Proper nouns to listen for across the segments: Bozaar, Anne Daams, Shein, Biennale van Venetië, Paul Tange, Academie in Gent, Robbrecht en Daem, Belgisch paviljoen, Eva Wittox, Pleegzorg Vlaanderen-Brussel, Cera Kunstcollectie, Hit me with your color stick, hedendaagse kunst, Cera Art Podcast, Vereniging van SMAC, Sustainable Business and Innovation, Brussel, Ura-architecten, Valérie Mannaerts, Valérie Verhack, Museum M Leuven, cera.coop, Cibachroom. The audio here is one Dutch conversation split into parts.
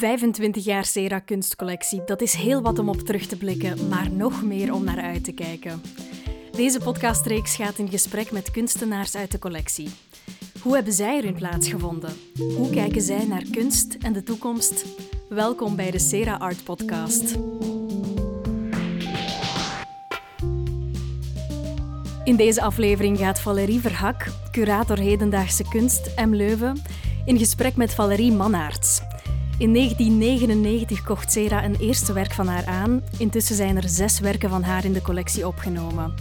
25 jaar Cera Kunstcollectie, dat is heel wat om op terug te blikken, maar nog meer om naar uit te kijken. Deze podcastreeks gaat in gesprek met kunstenaars uit de collectie. Hoe hebben zij er hun plaats gevonden? Hoe kijken zij naar kunst en de toekomst? Welkom bij de Cera Art Podcast. In deze aflevering gaat Valérie Verhack, curator hedendaagse kunst M Leuven, in gesprek met Valérie Mannaerts. In 1999 kocht Cera een eerste werk van haar aan. Intussen zijn er 6 werken van haar in de collectie opgenomen.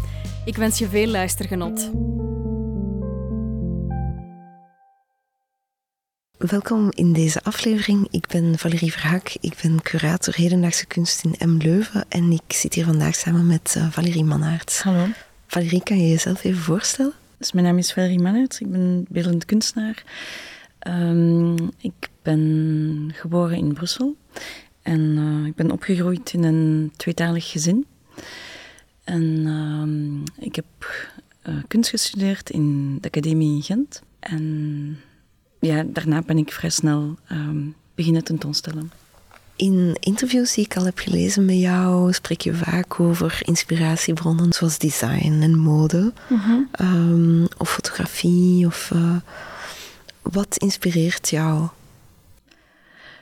Ik wens je veel luistergenot. Welkom in deze aflevering. Ik ben Valérie Verhack. Ik ben curator hedendaagse kunst in M Leuven. En ik zit hier vandaag samen met Valérie Mannaerts. Hallo. Valérie, kan je jezelf even voorstellen? Dus mijn naam is Valérie Mannaerts. Ik ben beeldend kunstenaar. Ik ben geboren in Brussel en ik ben opgegroeid in een tweetalig gezin. En ik heb kunst gestudeerd in de Academie in Gent. En ja, daarna ben ik vrij snel beginnen tentoonstellen. In interviews die ik al heb gelezen met jou, spreek je vaak over inspiratiebronnen zoals design en mode. Mm-hmm. Of fotografie of... Wat inspireert jou?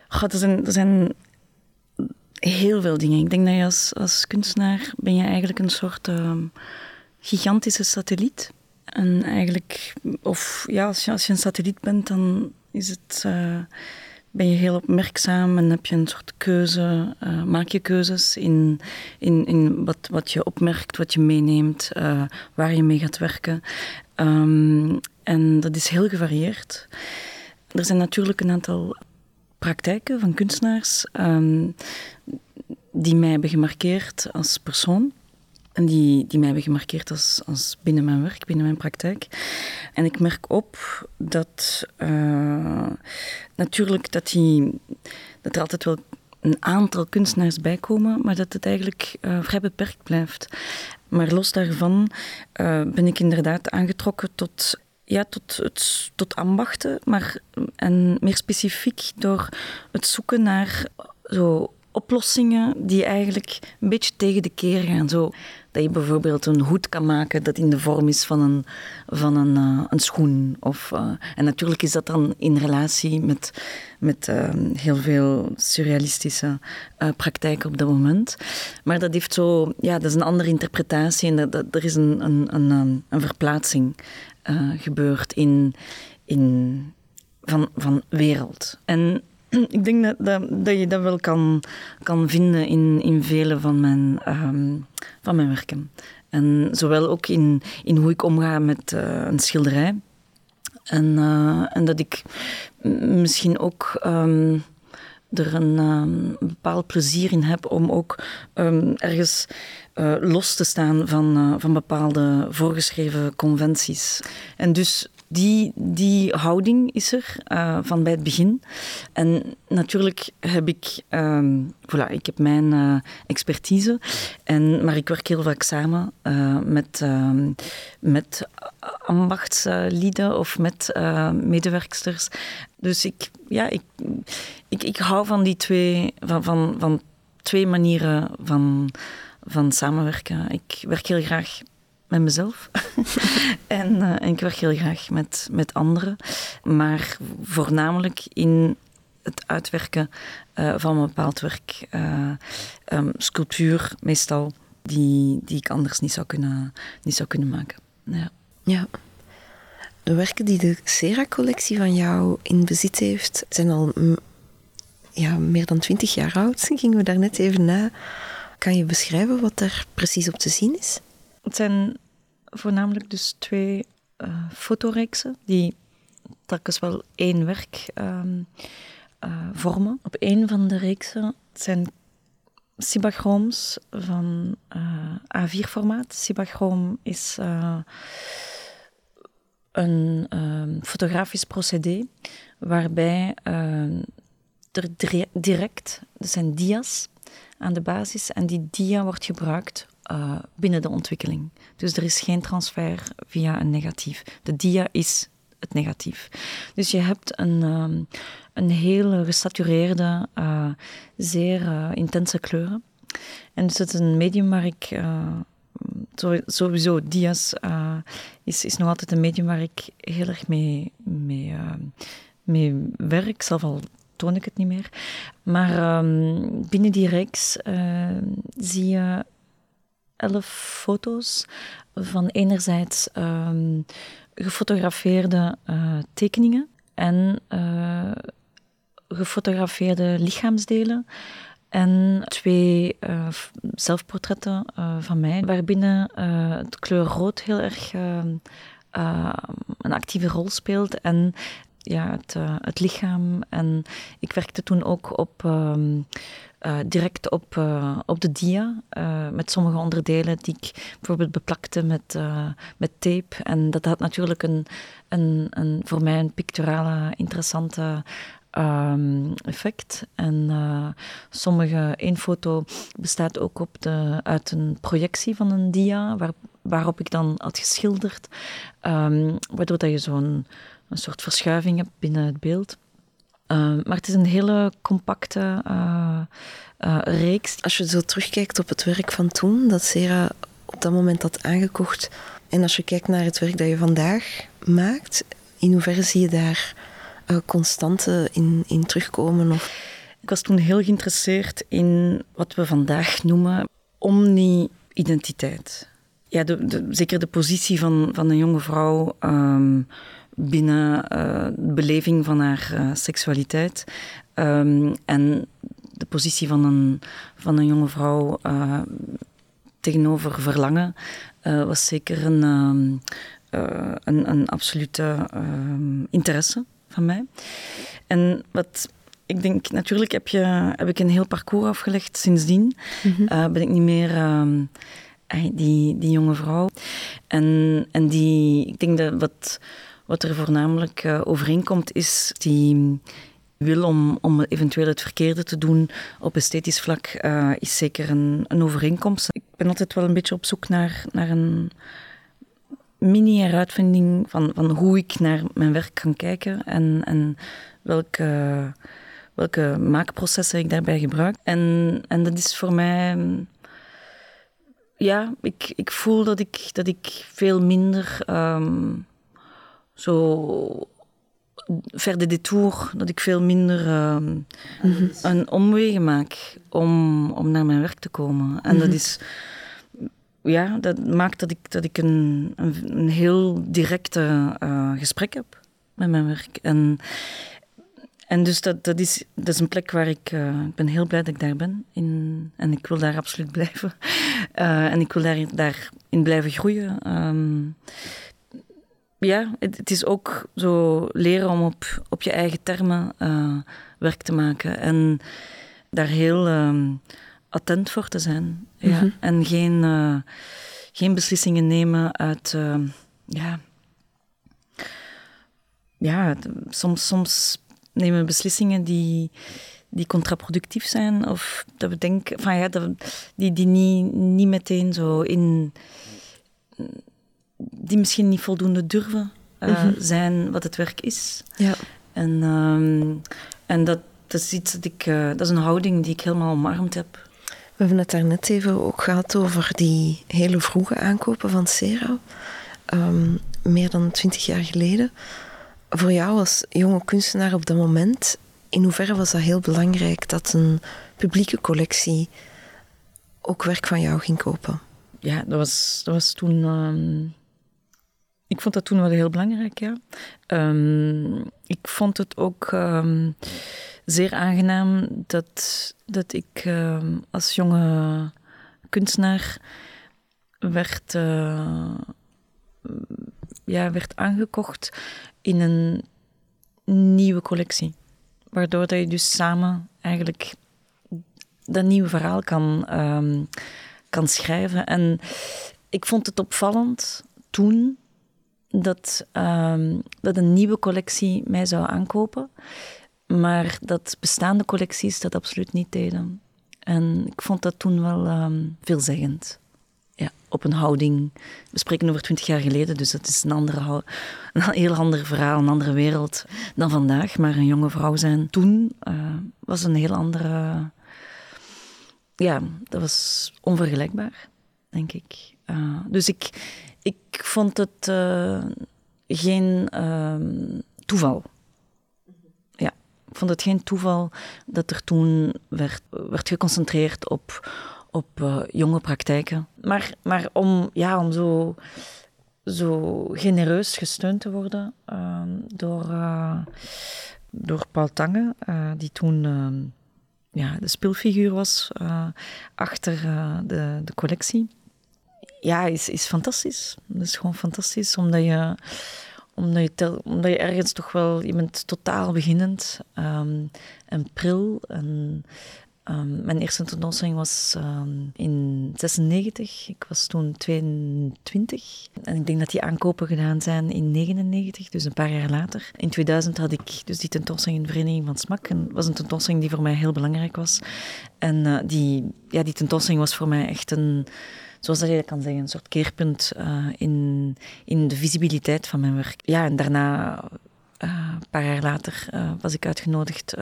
God, er zijn heel veel dingen. Ik denk dat je als kunstenaar ben je eigenlijk een soort gigantische satelliet. En eigenlijk, of ja, als je een satelliet bent, dan is het, ben je heel opmerkzaam en heb je een soort keuze. Maak je keuzes in wat je opmerkt, wat je meeneemt, waar je mee gaat werken. En dat is heel gevarieerd. Er zijn natuurlijk een aantal praktijken van kunstenaars die mij hebben gemarkeerd als persoon. En die mij hebben gemarkeerd als binnen mijn werk, binnen mijn praktijk. En ik merk op dat natuurlijk dat er altijd wel een aantal kunstenaars bijkomen, maar dat het eigenlijk vrij beperkt blijft. Maar los daarvan ben ik inderdaad aangetrokken tot ambachten, en meer specifiek door het zoeken naar zo oplossingen die eigenlijk een beetje tegen de keer gaan. Zo dat je bijvoorbeeld een hoed kan maken dat in de vorm is van een schoen. En natuurlijk is dat dan in relatie met heel veel surrealistische praktijken op dat moment. Maar dat heeft zo... Ja, dat is een andere interpretatie en er is een verplaatsing gebeurd van wereld. En ik denk dat je dat wel kan vinden in vele van mijn werken. En zowel ook in hoe ik omga met een schilderij. En dat ik misschien ook er een bepaald plezier in heb om ook ergens los te staan van bepaalde voorgeschreven conventies. En dus... Die houding is er van bij het begin. En natuurlijk heb ik... ik heb mijn expertise. Maar ik werk heel vaak samen met ambachtslieden of met medewerksters. Dus ik hou van die twee... Van twee manieren van samenwerken. Ik werk heel graag... met mezelf. en ik werk heel graag met anderen. Maar voornamelijk in het uitwerken van een bepaald werk. Sculptuur meestal, die ik anders niet zou kunnen maken. Ja. De werken die de Cera-collectie van jou in bezit heeft, zijn al meer dan 20 jaar oud. Gingen we daar net even na. Kan je beschrijven wat daar precies op te zien is? Het zijn voornamelijk dus 2 fotoreeksen die telkens wel 1 werk vormen. Op 1 van de reeksen zijn cibachrooms van A4-formaat. Cibachroom is een fotografisch procedé waarbij er direct, er zijn dia's aan de basis en die dia wordt gebruikt... binnen de ontwikkeling. Dus er is geen transfer via een negatief. De dia is het negatief. Dus je hebt een heel gesatureerde, zeer intense kleuren. En dus het is een medium waar ik... Sowieso, dia's is nog altijd een medium waar ik heel erg mee werk. Zelf al toon ik het niet meer. Maar binnen die reeks zie je 11 foto's van enerzijds gefotografeerde tekeningen en gefotografeerde lichaamsdelen. En 2 zelfportretten van mij, waarbinnen het kleur rood heel erg een actieve rol speelt. En ja, het lichaam. En ik werkte toen ook direct op de dia, met sommige onderdelen die ik bijvoorbeeld beplakte met tape. En dat had natuurlijk voor mij een picturale, interessante... effect. En één foto bestaat ook uit een projectie van een dia, waarop ik dan had geschilderd, waardoor dat je een soort verschuiving hebt binnen het beeld. Maar het is een hele compacte reeks. Als je zo terugkijkt op het werk van toen, dat Cera op dat moment had aangekocht, en als je kijkt naar het werk dat je vandaag maakt, in hoeverre zie je daar constante in terugkomen? Of... Ik was toen heel geïnteresseerd in wat we vandaag noemen omni-identiteit. Ja, zeker de positie van een jonge vrouw binnen de beleving van haar seksualiteit. En de positie van een jonge vrouw tegenover verlangen was zeker een absolute interesse van mij. En wat ik denk, natuurlijk heb ik een heel parcours afgelegd sindsdien. Mm-hmm. Ben ik niet meer die jonge vrouw. En die, ik denk dat wat er voornamelijk overeenkomt is die wil om eventueel het verkeerde te doen op esthetisch vlak, is zeker een overeenkomst. Ik ben altijd wel een beetje op zoek naar een mini-heruitvinding van hoe ik naar mijn werk kan kijken en welke maakprocessen ik daarbij gebruik. En dat is voor mij... Ja, ik voel dat ik veel minder zo ver de détour, dat ik veel minder een omwegen maak om naar mijn werk te komen. En dat is... Ja, dat maakt dat ik een heel directe gesprek heb met mijn werk. En dus dat is een plek waar ik ben heel blij dat ik daar ben. En ik wil daar absoluut blijven. En ik wil daarin blijven groeien. Ja, het is ook zo leren om op je eigen termen werk te maken. En daar heel... attent voor te zijn. Ja. Mm-hmm. En geen beslissingen nemen uit... soms nemen we beslissingen die contraproductief zijn of dat we denken... Van, ja, die niet meteen zo in... Die misschien niet voldoende durven zijn wat het werk is. Ja. En dat is iets dat is een houding die ik helemaal omarmd heb. We hebben het daarnet even ook gehad over die hele vroege aankopen van Cera. Meer dan 20 jaar geleden. Voor jou als jonge kunstenaar op dat moment, in hoeverre was dat heel belangrijk dat een publieke collectie ook werk van jou ging kopen? Ja, dat was toen... ik vond dat toen wel heel belangrijk, ja. Ik vond het ook zeer aangenaam dat ik als jonge kunstenaar werd aangekocht in een nieuwe collectie. Waardoor dat je dus samen eigenlijk dat nieuwe verhaal kan schrijven. En ik vond het opvallend toen... Dat een nieuwe collectie mij zou aankopen, maar dat bestaande collecties dat absoluut niet deden. En ik vond dat toen wel veelzeggend. ja, op een houding. We spreken over 20 jaar geleden, dus dat is een heel ander verhaal, een andere wereld dan vandaag. Maar een jonge vrouw zijn toen was een heel andere... Ja, dat was onvergelijkbaar, denk ik. Dus ik vond het geen toeval. Ja, ik vond het geen toeval dat er toen werd geconcentreerd op jonge praktijken. Maar om zo genereus gesteund te worden door Paul Tange, die toen... de speelfiguur was achter de collectie. Ja, is fantastisch. Dat is gewoon fantastisch, omdat je ergens toch wel... Je bent totaal beginnend en pril. En, mijn eerste tentoonstelling was in 1996. Ik was toen 22. En ik denk dat die aankopen gedaan zijn in 1999, dus een paar jaar later. In 2000 had ik dus die tentoonstelling in de Vereniging van SMAC. En dat was een tentoonstelling die voor mij heel belangrijk was. En die tentoonstelling was voor mij echt een... Zoals dat je dat kan zeggen, een soort keerpunt in de visibiliteit van mijn werk. Ja, en daarna... een paar jaar later was ik uitgenodigd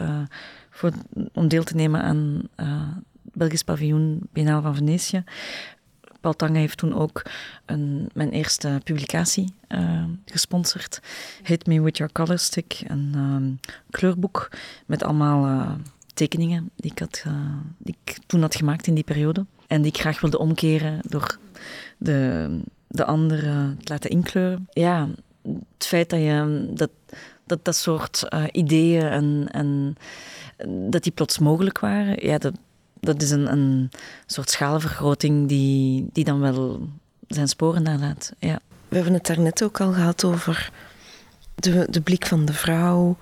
om deel te nemen aan Belgisch paviljoen, Biennale van Venetië. Paul Tange heeft toen ook mijn eerste publicatie gesponsord. Hit me with your color stick, een kleurboek met allemaal tekeningen die ik toen had gemaakt in die periode. En die ik graag wilde omkeren door de anderen te laten inkleuren. Ja... Het feit dat je dat soort ideeën en dat die plots mogelijk waren, ja, dat is een soort schaalvergroting die dan wel zijn sporen nalaat. Ja. We hebben het daarnet ook al gehad over de blik van de vrouw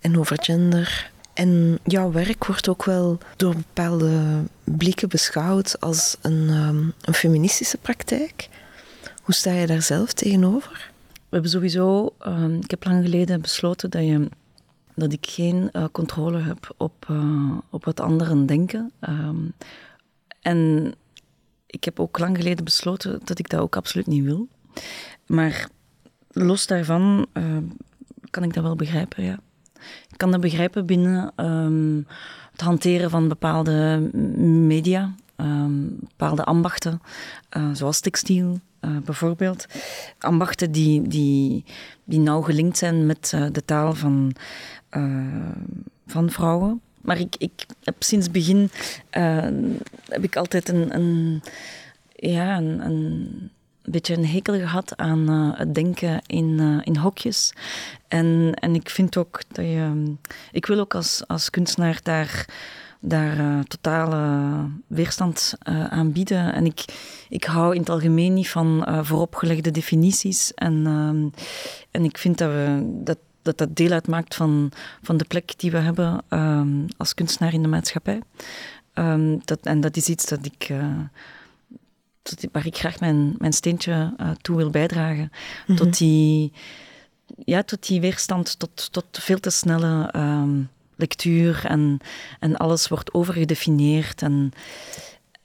en over gender. En jouw werk wordt ook wel door bepaalde blikken beschouwd als een feministische praktijk. Hoe sta je daar zelf tegenover? We hebben sowieso... ik heb lang geleden besloten dat ik geen controle heb op wat anderen denken. En ik heb ook lang geleden besloten dat ik dat ook absoluut niet wil. Maar los daarvan kan ik dat wel begrijpen, ja. Ik kan dat begrijpen binnen het hanteren van bepaalde media, bepaalde ambachten, zoals textiel. Bijvoorbeeld ambachten die nauw gelinkt zijn met de taal van vrouwen. Maar ik heb sinds het begin altijd een beetje een hekel gehad aan het denken in hokjes. En ik vind ook dat ik wil ook als kunstenaar daar totale weerstand aan bieden. En ik hou in het algemeen niet van vooropgelegde definities. En ik vind dat deel uitmaakt van de plek die we hebben als kunstenaar in de maatschappij. En dat is iets dat ik... waar ik graag mijn steentje toe wil bijdragen. Mm-hmm. Tot die weerstand, tot veel te snelle... lectuur en alles wordt overgedefinieerd.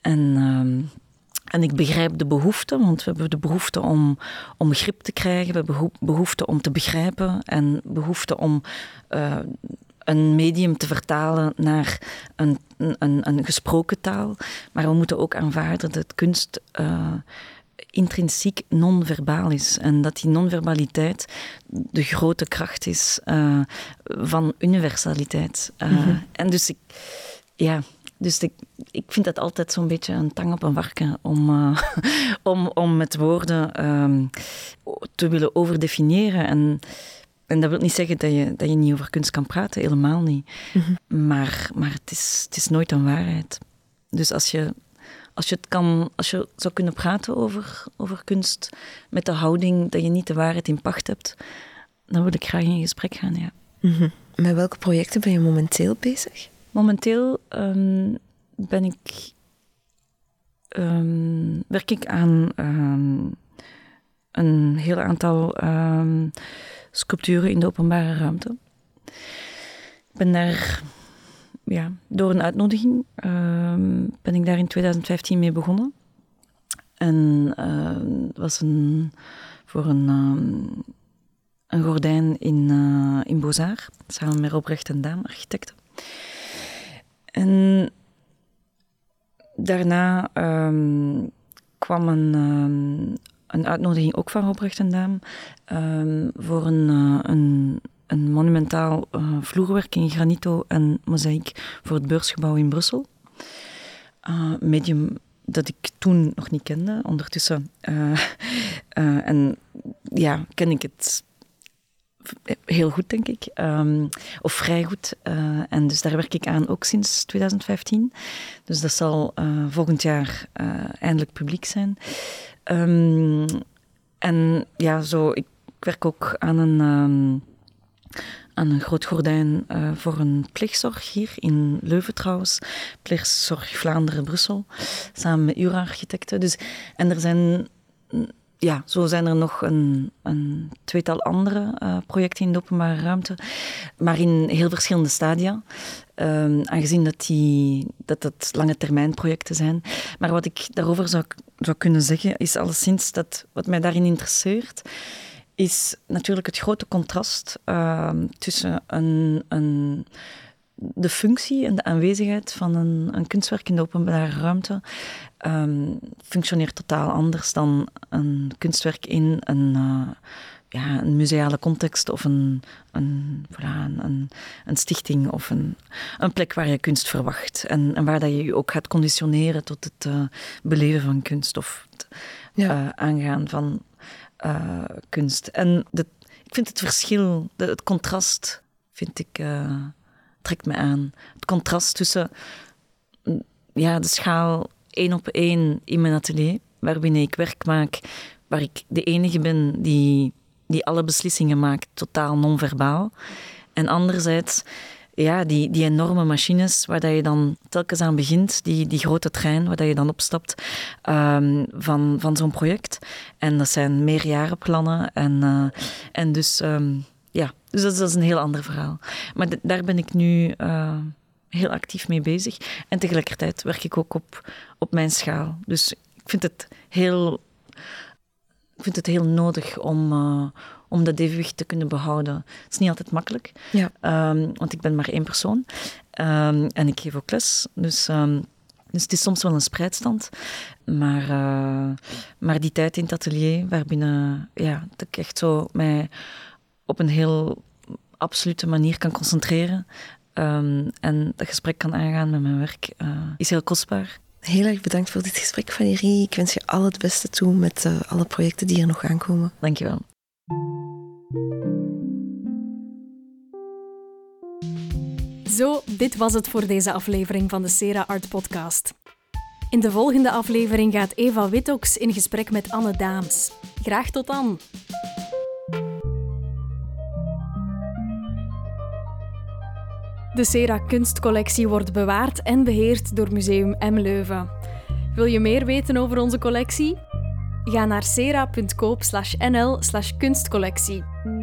En ik begrijp de behoefte, want we hebben de behoefte om grip te krijgen, we hebben behoefte om te begrijpen en behoefte om een medium te vertalen naar een gesproken taal. Maar we moeten ook aanvaarden dat kunst intrinsiek non-verbaal is en dat die non-verbaliteit de grote kracht is van universaliteit. Mm-hmm. En dus ik vind dat altijd zo'n beetje een tang op een varken om met woorden te willen overdefiniëren. En dat wil niet zeggen dat je niet over kunst kan praten, helemaal niet. Mm-hmm. Maar het is nooit een waarheid. Dus als je zou kunnen praten over kunst met de houding dat je niet de waarheid in pacht hebt, dan wil ik graag in gesprek gaan, ja. Mm-hmm. Met welke projecten ben je momenteel bezig? Momenteel werk ik aan een heel aantal sculpturen in de openbare ruimte. Ik ben daar... Ja, door een uitnodiging ben ik daar in 2015 mee begonnen. En was een gordijn in Bozaar, samen met Robbrecht en Daem, architecten. En daarna kwam een uitnodiging ook van Robbrecht en Daem voor een monumentaal vloerwerk in granito en mozaïek voor het beursgebouw in Brussel. Medium dat ik toen nog niet kende. Ondertussen ken ik het heel goed, denk ik. Of vrij goed. En dus daar werk ik aan ook sinds 2015. Dus dat zal volgend jaar eindelijk publiek zijn. Ik werk ook aan een groot gordijn voor een pleegzorg hier in Leuven trouwens. Pleegzorg Vlaanderen-Brussel, samen met Ura-architecten. Dus, en er zijn... Ja, zo zijn er nog een tweetal andere projecten in de openbare ruimte, maar in heel verschillende stadia, aangezien dat lange termijn projecten zijn. Maar wat ik daarover zou kunnen zeggen, is alleszins dat wat mij daarin interesseert, is natuurlijk het grote contrast tussen de functie en de aanwezigheid van een kunstwerk in de openbare ruimte functioneert totaal anders dan een kunstwerk in een museale context of een stichting of een plek waar je kunst verwacht. En waar dat je je ook gaat conditioneren tot het beleven van kunst of het aangaan van kunst. En ik vind het verschil, het contrast, vind ik... trekt me aan. Het contrast tussen de schaal 1-op-1 in mijn atelier, waarbinnen ik werk maak, waar ik de enige ben die alle beslissingen maakt, totaal non-verbaal. En anderzijds, die enorme machines waar dat je dan telkens aan begint, die grote trein waar dat je dan opstapt van zo'n project. En dat zijn meerjarenplannen en dus... Dus dat is een heel ander verhaal. Maar daar ben ik nu heel actief mee bezig. En tegelijkertijd werk ik ook op mijn schaal. Dus ik vind het heel nodig om dat evenwicht te kunnen behouden. Het is niet altijd makkelijk, want ik ben maar één persoon. En ik geef ook les, dus het is soms wel een spreidstand. Maar die tijd in het atelier, waarbinnen dat ik echt zo mij... op een heel absolute manier kan concentreren en dat gesprek kan aangaan met mijn werk, is heel kostbaar. Heel erg bedankt voor dit gesprek, Valérie. Ik wens je al het beste toe met alle projecten die er nog aankomen. Dankjewel. Zo, dit was het voor deze aflevering van de Cera Art Podcast. In de volgende aflevering gaat Eva Wittox in gesprek met Anne Daams. Graag tot dan! De Cera Kunstcollectie wordt bewaard en beheerd door Museum M Leuven. Wil je meer weten over onze collectie? Ga naar cera.coop/nl/kunstcollectie.